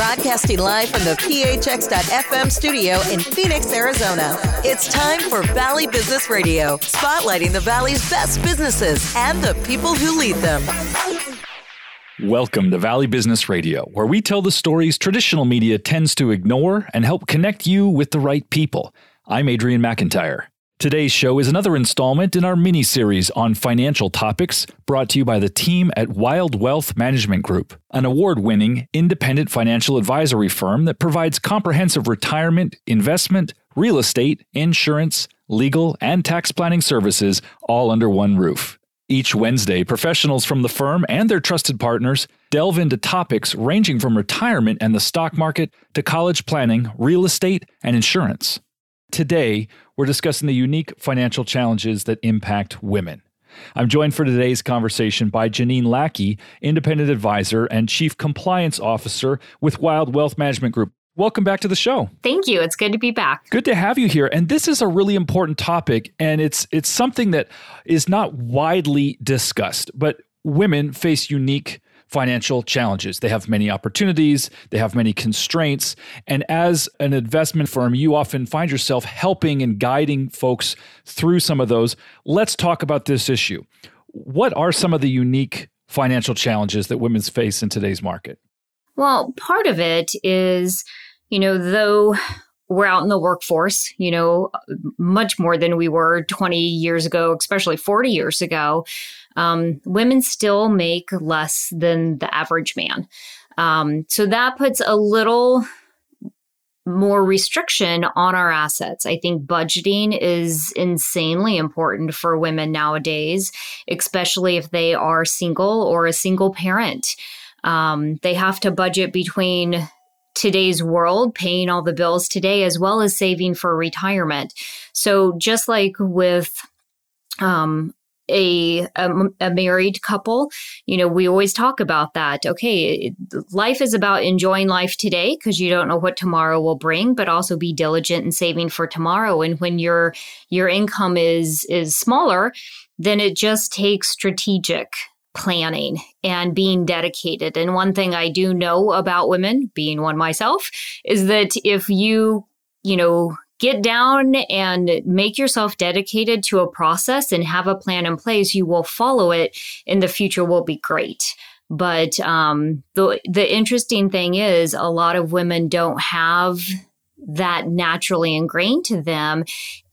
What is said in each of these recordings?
broadcasting live from the PHX.FM studio in Phoenix, Arizona. It's time for Valley Business Radio, spotlighting the Valley's best businesses and the people who lead them. Welcome to Valley Business Radio, where we tell the stories traditional media tends to ignore and help connect you with the right people. I'm Adrian McIntyre. Today's show is another installment in our mini-series on financial topics brought to you by the team at Wilde Wealth Management Group, an award-winning independent financial advisory firm that provides comprehensive retirement, investment, real estate, insurance, legal, and tax planning services all under one roof. Each Wednesday, professionals from the firm and their trusted partners delve into topics ranging from retirement and the stock market to college planning, real estate, and insurance. Today, we're discussing the unique financial challenges that impact women. I'm joined for today's conversation by Janine Lackey, Independent Advisor and Chief Compliance Officer with Wilde Wealth Management Group. Welcome back to the show. Thank you. It's good to be back. Good to have you here. And this is a really important topic, and it's something that is not widely discussed, but women face unique financial challenges. They have many opportunities, they have many constraints. And as an investment firm, you often find yourself helping and guiding folks through some of those. Let's talk about this issue. What are some of the unique financial challenges that women face in today's market? Well, part of it is, though we're out in the workforce, much more than we were 20 years ago, especially 40 years ago, women still make less than the average man. So that puts a little more restriction on our assets. I think budgeting is insanely important for women nowadays, especially if they are single or a single parent. They have to budget between today's world, paying all the bills today, as well as saving for retirement. So just like with a married couple, we always talk about that. Okay, life is about enjoying life today because you don't know what tomorrow will bring, but also be diligent in saving for tomorrow. And when your income is smaller, then it just takes strategic planning and being dedicated. And one thing I do know about women, being one myself, is that if you get down and make yourself dedicated to a process and have a plan in place, you will follow it and the future will be great. But the interesting thing is a lot of women don't have that naturally ingrained to them.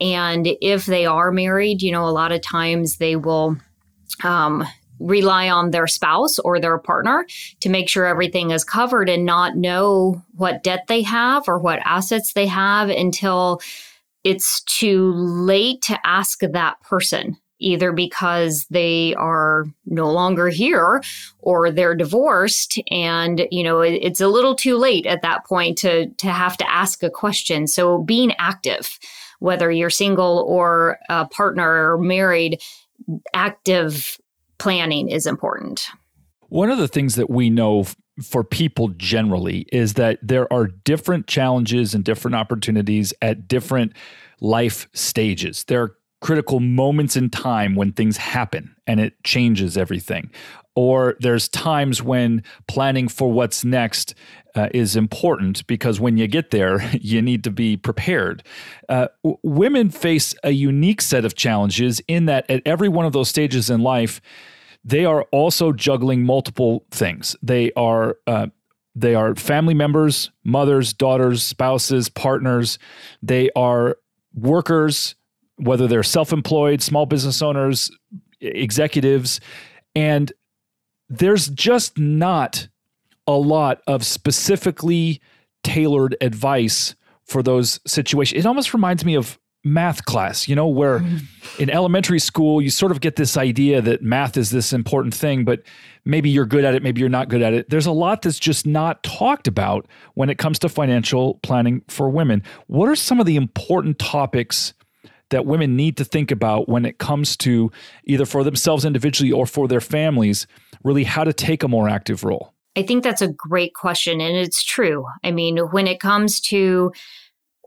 And if they are married, a lot of times they will rely on their spouse or their partner to make sure everything is covered and not know what debt they have or what assets they have until it's too late to ask that person, either because they are no longer here or they're divorced. And, it's a little too late at that point to have to ask a question. So being active, whether you're single or a partner or married, active planning is important. One of the things that we know for people generally is that there are different challenges and different opportunities at different life stages. There are critical moments in time when things happen and it changes everything. Or there's times when planning for what's next is important because when you get there, you need to be prepared. Women face a unique set of challenges in that at every one of those stages in life, they are also juggling multiple things. They are family members, mothers, daughters, spouses, partners. They are workers, whether they're self-employed, small business owners, executives, and there's just not a lot of specifically tailored advice for those situations. It almost reminds me of math class, where in elementary school, you sort of get this idea that math is this important thing, but maybe you're good at it, maybe you're not good at it. There's a lot that's just not talked about when it comes to financial planning for women. What are some of the important topics that women need to think about when it comes to either for themselves individually or for their families, really how to take a more active role? I think that's a great question. And it's true. When it comes to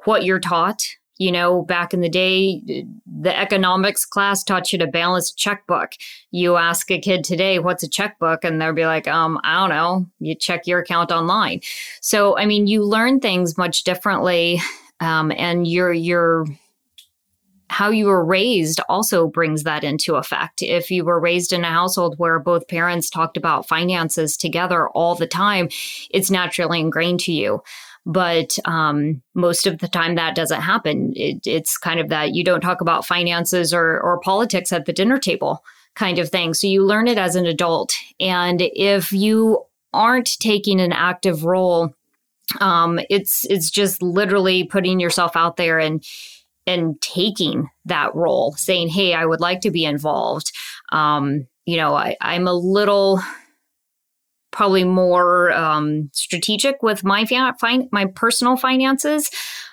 what you're taught, You know, back in the day, the economics class taught you to balance a checkbook. You ask a kid today, what's a checkbook? And they'll be like, I don't know. You check your account online. So, I mean, you learn things much differently. And your how you were raised also brings that into effect. If you were raised in a household where both parents talked about finances together all the time, it's naturally ingrained to you. But most of the time that doesn't happen. It's kind of that you don't talk about finances or politics at the dinner table kind of thing. So you learn it as an adult. And if you aren't taking an active role, it's just literally putting yourself out there and taking that role, saying, hey, I would like to be involved. You know, I'm a little... probably more strategic with my personal finances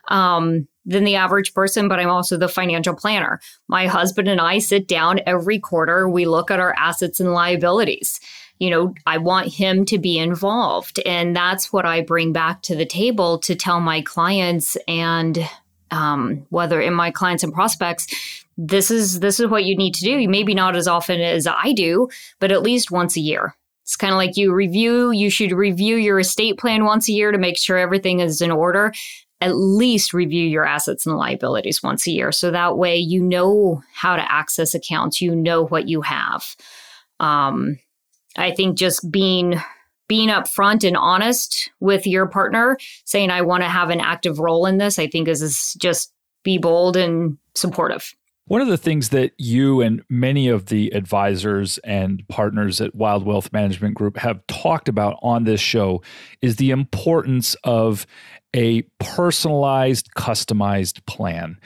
than the average person, but I'm also the financial planner. My husband and I sit down every quarter. We look at our assets and liabilities. You know, I want him to be involved. And that's what I bring back to the table to tell my clients and whether in my clients and prospects, this is what you need to do. Maybe not as often as I do, but at least once a year. It's kind of like you should review your estate plan once a year to make sure everything is in order. At least review your assets and liabilities once a year. So that way you know how to access accounts. You know what you have. I think just being upfront and honest with your partner, saying, I want to have an active role in this, I think is just be bold and supportive. One of the things that you and many of the advisors and partners at Wilde Wealth Management Group have talked about on this show is the importance of a personalized, customized plan.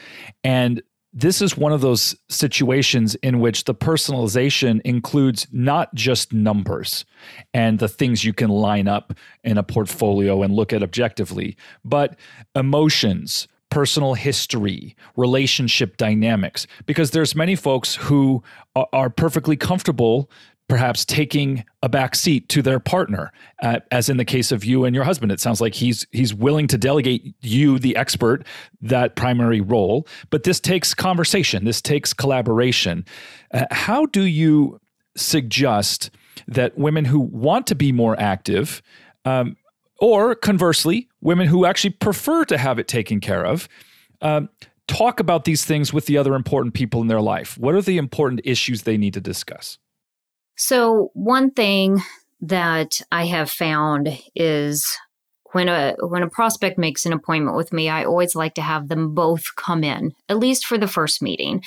And this is one of those situations in which the personalization includes not just numbers and the things you can line up in a portfolio and look at objectively, but emotions, personal history, relationship dynamics, because there's many folks who are perfectly comfortable perhaps taking a back seat to their partner, as in the case of you and your husband. It sounds like he's willing to delegate you, the expert, that primary role, but this takes conversation, this takes collaboration. How do you suggest that women who want to be more active, or conversely, women who actually prefer to have it taken care of, talk about these things with the other important people in their life? What are the important issues they need to discuss? So one thing that I have found is when a prospect makes an appointment with me, I always like to have them both come in, at least for the first meeting.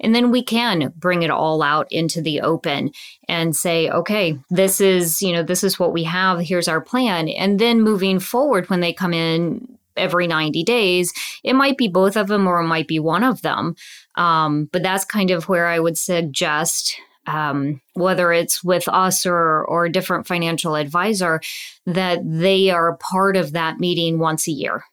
And then we can bring it all out into the open and say, okay, this is what we have. Here's our plan. And then moving forward, when they come in every 90 days, it might be both of them or it might be one of them. But that's kind of where I would suggest, whether it's with us or a different financial advisor, that they are part of that meeting once a year.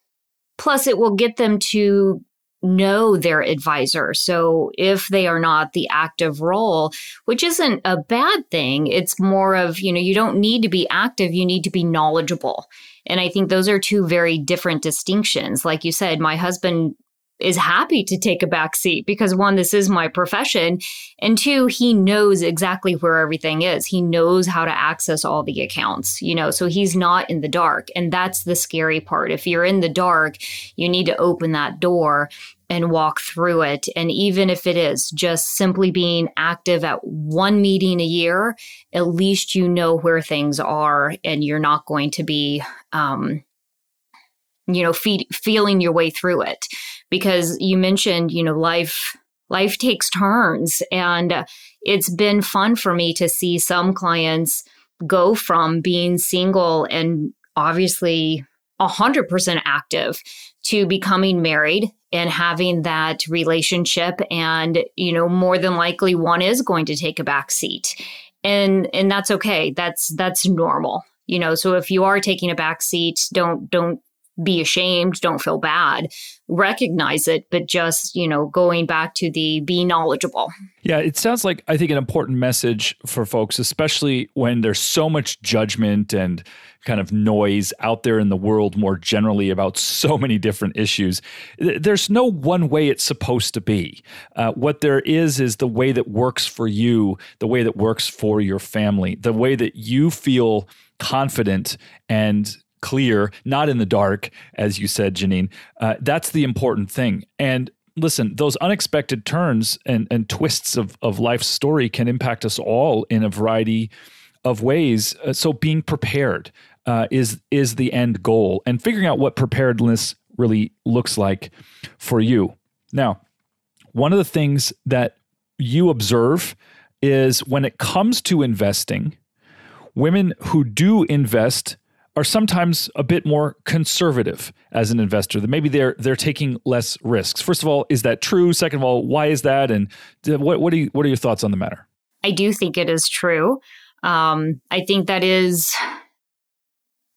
Plus, it will get them to know their advisor. So if they are not the active role, which isn't a bad thing, it's more of, you don't need to be active, you need to be knowledgeable. And I think those are two very different distinctions. Like you said, my husband is happy to take a back seat because, one, this is my profession. And two, he knows exactly where everything is. He knows how to access all the accounts, so he's not in the dark. And that's the scary part. If you're in the dark, you need to open that door and walk through it. And even if it is just simply being active at one meeting a year, at least you know where things are and you're not going to be, feeling your way through it. Because you mentioned, life takes turns, and it's been fun for me to see some clients go from being single and obviously 100% active to becoming married and having that relationship. And, more than likely one is going to take a back seat, and that's okay. That's normal. So if you are taking a back seat, don't be ashamed, don't feel bad, recognize it, but just, going back to the be knowledgeable. Yeah, it sounds like, I think, an important message for folks, especially when there's so much judgment and kind of noise out there in the world more generally about so many different issues. There's no one way it's supposed to be. What there is the way that works for you, the way that works for your family, the way that you feel confident and clear, not in the dark, as you said, Janine. That's the important thing. And listen, those unexpected turns and twists of life's story can impact us all in a variety of ways. So being prepared is the end goal, and figuring out what preparedness really looks like for you. Now, one of the things that you observe is when it comes to investing, women who do invest are sometimes a bit more conservative as an investor, that maybe they're taking less risks. First of all, is that true? Second of all, why is that? And what are your thoughts on the matter? I do think it is true. I think that is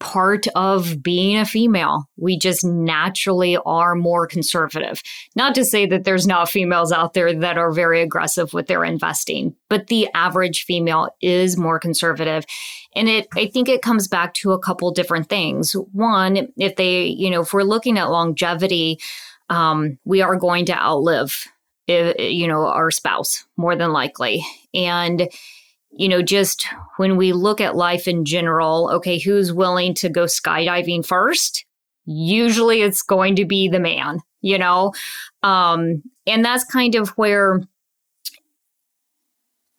part of being a female. We just naturally are more conservative. Not to say that there's not females out there that are very aggressive with their investing, but the average female is more conservative. And I think it comes back to a couple different things. One, if we're looking at longevity, we are going to outlive, our spouse more than likely. And just when we look at life in general, okay, who's willing to go skydiving first? Usually it's going to be the man, and that's kind of where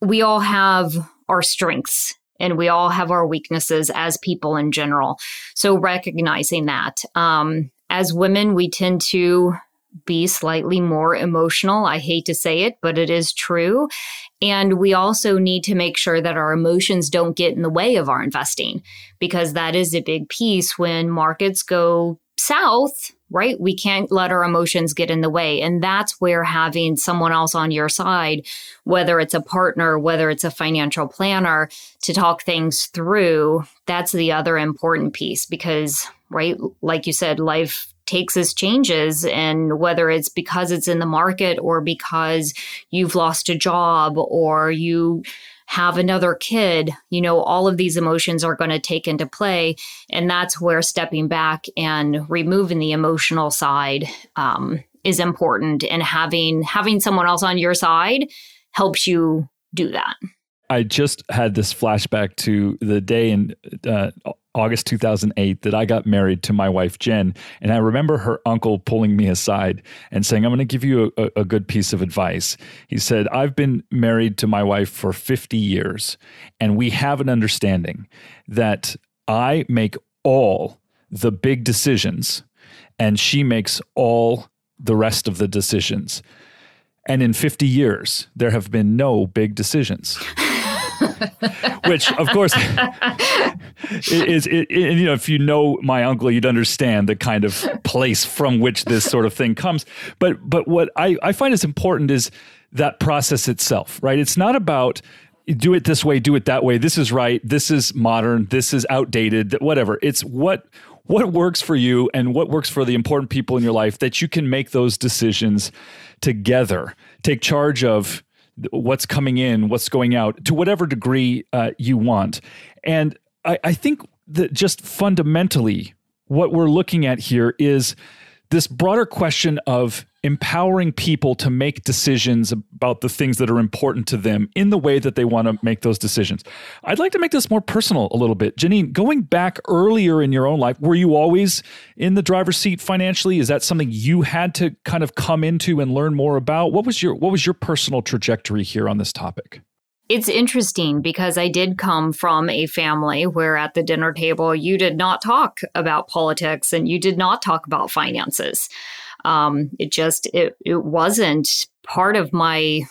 we all have our strengths and we all have our weaknesses as people in general. So recognizing that, as women, we tend to be slightly more emotional. I hate to say it, but it is true. And we also need to make sure that our emotions don't get in the way of our investing, because that is a big piece when markets go south, right? We can't let our emotions get in the way. And that's where having someone else on your side, whether it's a partner, whether it's a financial planner, to talk things through, that's the other important piece, because, right, like you said, life takes us changes, and whether it's because it's in the market or because you've lost a job or you have another kid, all of these emotions are going to take into play. And that's where stepping back and removing the emotional side is important. And having someone else on your side helps you do that. I just had this flashback to the day in August 2008 that I got married to my wife, Jen. And I remember her uncle pulling me aside and saying, I'm going to give you a good piece of advice. He said, I've been married to my wife for 50 years, and we have an understanding that I make all the big decisions and she makes all the rest of the decisions. And in 50 years, there have been no big decisions. Which, of course, is if you know my uncle, you'd understand the kind of place from which this sort of thing comes. But what I find is important is that process itself, right? It's not about do it this way, do it that way. This is right. This is modern. This is outdated, whatever. It's what works for you and what works for the important people in your life, that you can make those decisions together, take charge of what's coming in, what's going out, to whatever degree you want. And I think that just fundamentally, what we're looking at here is this broader question of empowering people to make decisions about the things that are important to them in the way that they want to make those decisions. I'd like to make this more personal a little bit. Janine, going back earlier in your own life, were you always in the driver's seat financially? Is that something you had to kind of come into and learn more about? What was your personal trajectory here on this topic? It's interesting, because I did come from a family where at the dinner table, you did not talk about politics and you did not talk about finances. It wasn't part of my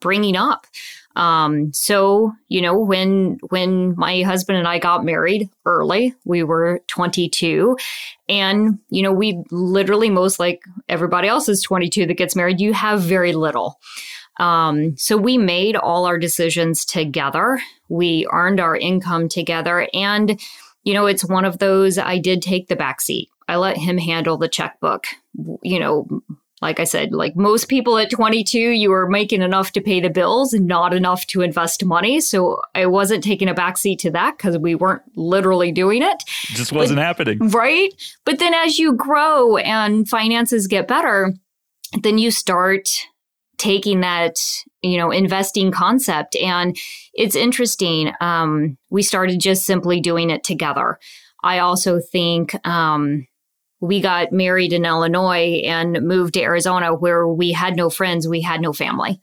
bringing up. So, when my husband and I got married early, we were 22, and, we literally, most like everybody else is 22 that gets married, you have very little. So we made all our decisions together. We earned our income together. And you know, it's one of those, I did take the backseat. I let him handle the checkbook. You know, like I said, like most people at 22, you were making enough to pay the bills and not enough to invest money. So I wasn't taking a backseat to that because we weren't literally doing it. Just wasn't happening. Right. But then as you grow and finances get better, then you start taking that, you know, investing concept. And it's interesting. We started just simply doing it together. I also think we got married in Illinois and moved to Arizona where we had no friends, we had no family.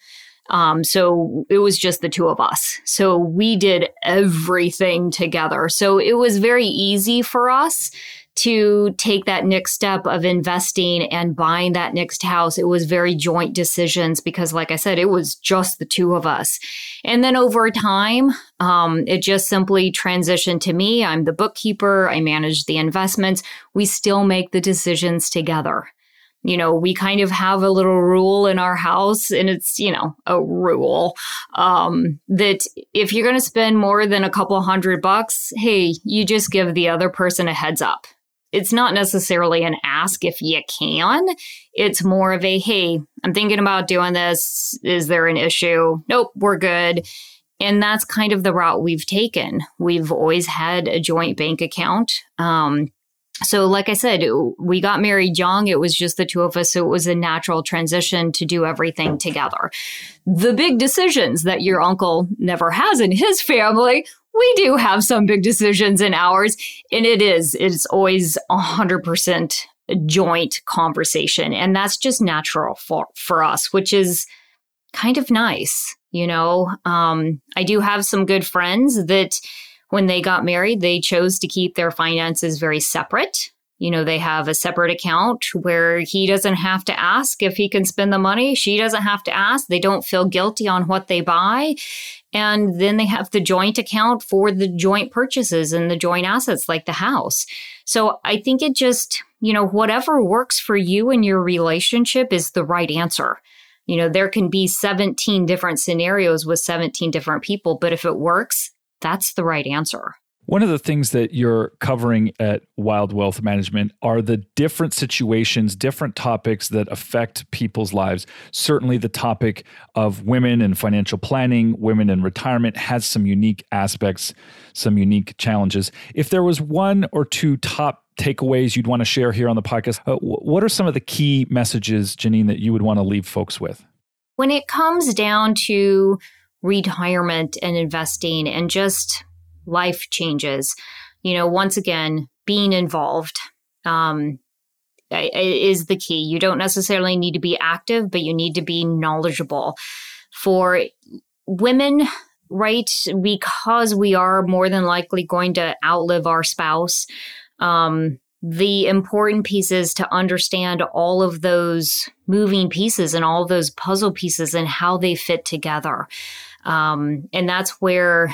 So it was just the two of us. So we did everything together. So it was very easy for us to take that next step of investing and buying that next house. It was very joint decisions because, like I said, it was just the two of us. And then over time, it just simply transitioned to me. I'm the bookkeeper. I manage the investments. We still make the decisions together. You know, we kind of have a little rule in our house, and it's, you know, a rule that if you're going to spend more than a couple $100, hey, you just give the other person a heads up. It's not necessarily an ask if you can. It's more of a, hey, I'm thinking about doing this. Is there an issue? Nope, we're good. And that's kind of the route we've taken. We've always had a joint bank account. So like I said, we got married young. It was just the two of us. So it was a natural transition to do everything together. The big decisions that your uncle never has in his family, we do have some big decisions in ours, and it's always 100% joint conversation. And that's just natural for us, which is kind of nice. You know, I do have some good friends that when they got married, they chose to keep their finances very separate. You know, they have a separate account where he doesn't have to ask if he can spend the money. She doesn't have to ask. They don't feel guilty on what they buy. And then they have the joint account for the joint purchases and the joint assets like the house. So I think it just, you know, whatever works for you and your relationship is the right answer. You know, there can be 17 different scenarios with 17 different people, but if it works, that's the right answer. One of the things that you're covering at Wilde Wealth Management are the different situations, different topics that affect people's lives. Certainly the topic of women and financial planning, women in retirement has some unique aspects, some unique challenges. If there was one or two top takeaways you'd want to share here on the podcast, what are some of the key messages, Janine, that you would want to leave folks with? When it comes down to retirement and investing and just life changes, you know, once again, being involved is the key. You don't necessarily need to be active, but you need to be knowledgeable. For women, right, because we are more than likely going to outlive our spouse, the important piece is to understand all of those moving pieces and all those puzzle pieces and how they fit together. And that's where,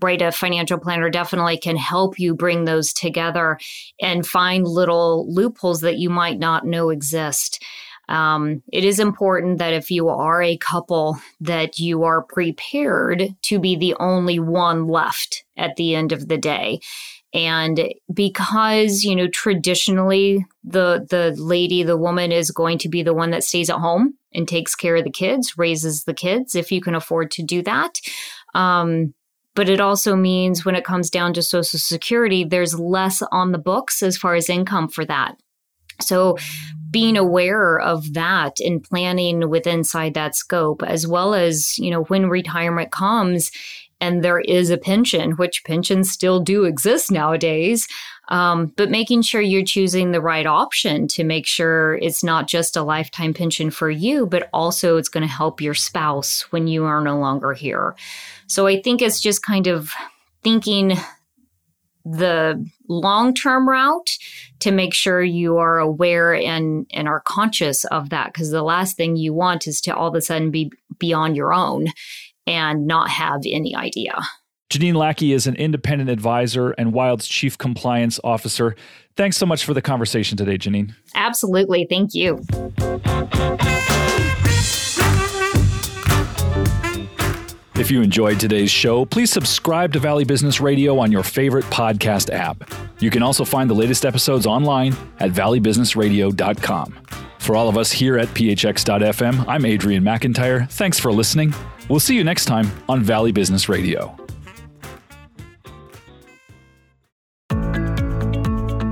right, a financial planner definitely can help you bring those together and find little loopholes that you might not know exist. It is important that if you are a couple, that you are prepared to be the only one left at the end of the day. And because, you know, traditionally the woman is going to be the one that stays at home and takes care of the kids, raises the kids, if you can afford to do that. But it also means when it comes down to Social Security, there's less on the books as far as income for that. So being aware of that and planning with inside that scope, as well as, you know, when retirement comes and there is a pension, which pensions still do exist nowadays, but making sure you're choosing the right option to make sure it's not just a lifetime pension for you, but also it's going to help your spouse when you are no longer here. So I think it's just kind of thinking the long-term route to make sure you are aware and are conscious of that, because the last thing you want is to all of a sudden be on your own and not have any idea. Janine Lackey is an independent advisor and Wilde's Chief Compliance Officer. Thanks so much for the conversation today, Janine. Absolutely. Thank you. If you enjoyed today's show, please subscribe to Valley Business Radio on your favorite podcast app. You can also find the latest episodes online at valleybusinessradio.com. For all of us here at PHX.FM, I'm Adrian McIntyre. Thanks for listening. We'll see you next time on Valley Business Radio.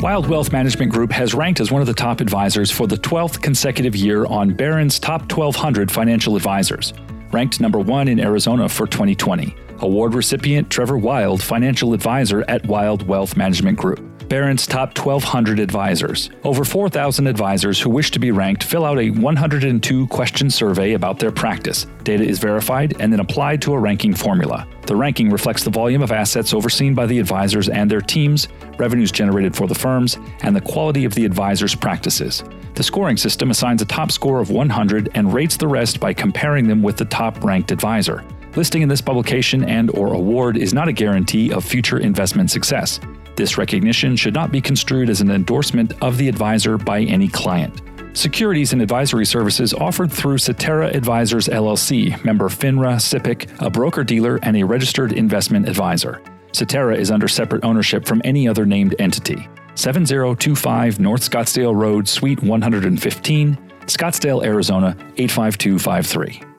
Wilde Wealth Management Group has ranked as one of the top advisors for the 12th consecutive year on Barron's Top 1,200 Financial Advisors, ranked number 1 in Arizona for 2020. Award recipient Trevor Wilde, financial advisor at Wilde Wealth Management Group. Barron's Top 1,200 Advisors. Over 4,000 advisors who wish to be ranked fill out a 102-question survey about their practice. Data is verified and then applied to a ranking formula. The ranking reflects the volume of assets overseen by the advisors and their teams, revenues generated for the firms, and the quality of the advisors' practices. The scoring system assigns a top score of 100 and rates the rest by comparing them with the top-ranked advisor. Listing in this publication and/or award is not a guarantee of future investment success. This recognition should not be construed as an endorsement of the advisor by any client. Securities and advisory services offered through Cetera Advisors LLC, member FINRA, SIPC, a broker-dealer, and a registered investment advisor. Cetera is under separate ownership from any other named entity. 7025 North Scottsdale Road, Suite 115, Scottsdale, Arizona, 85253.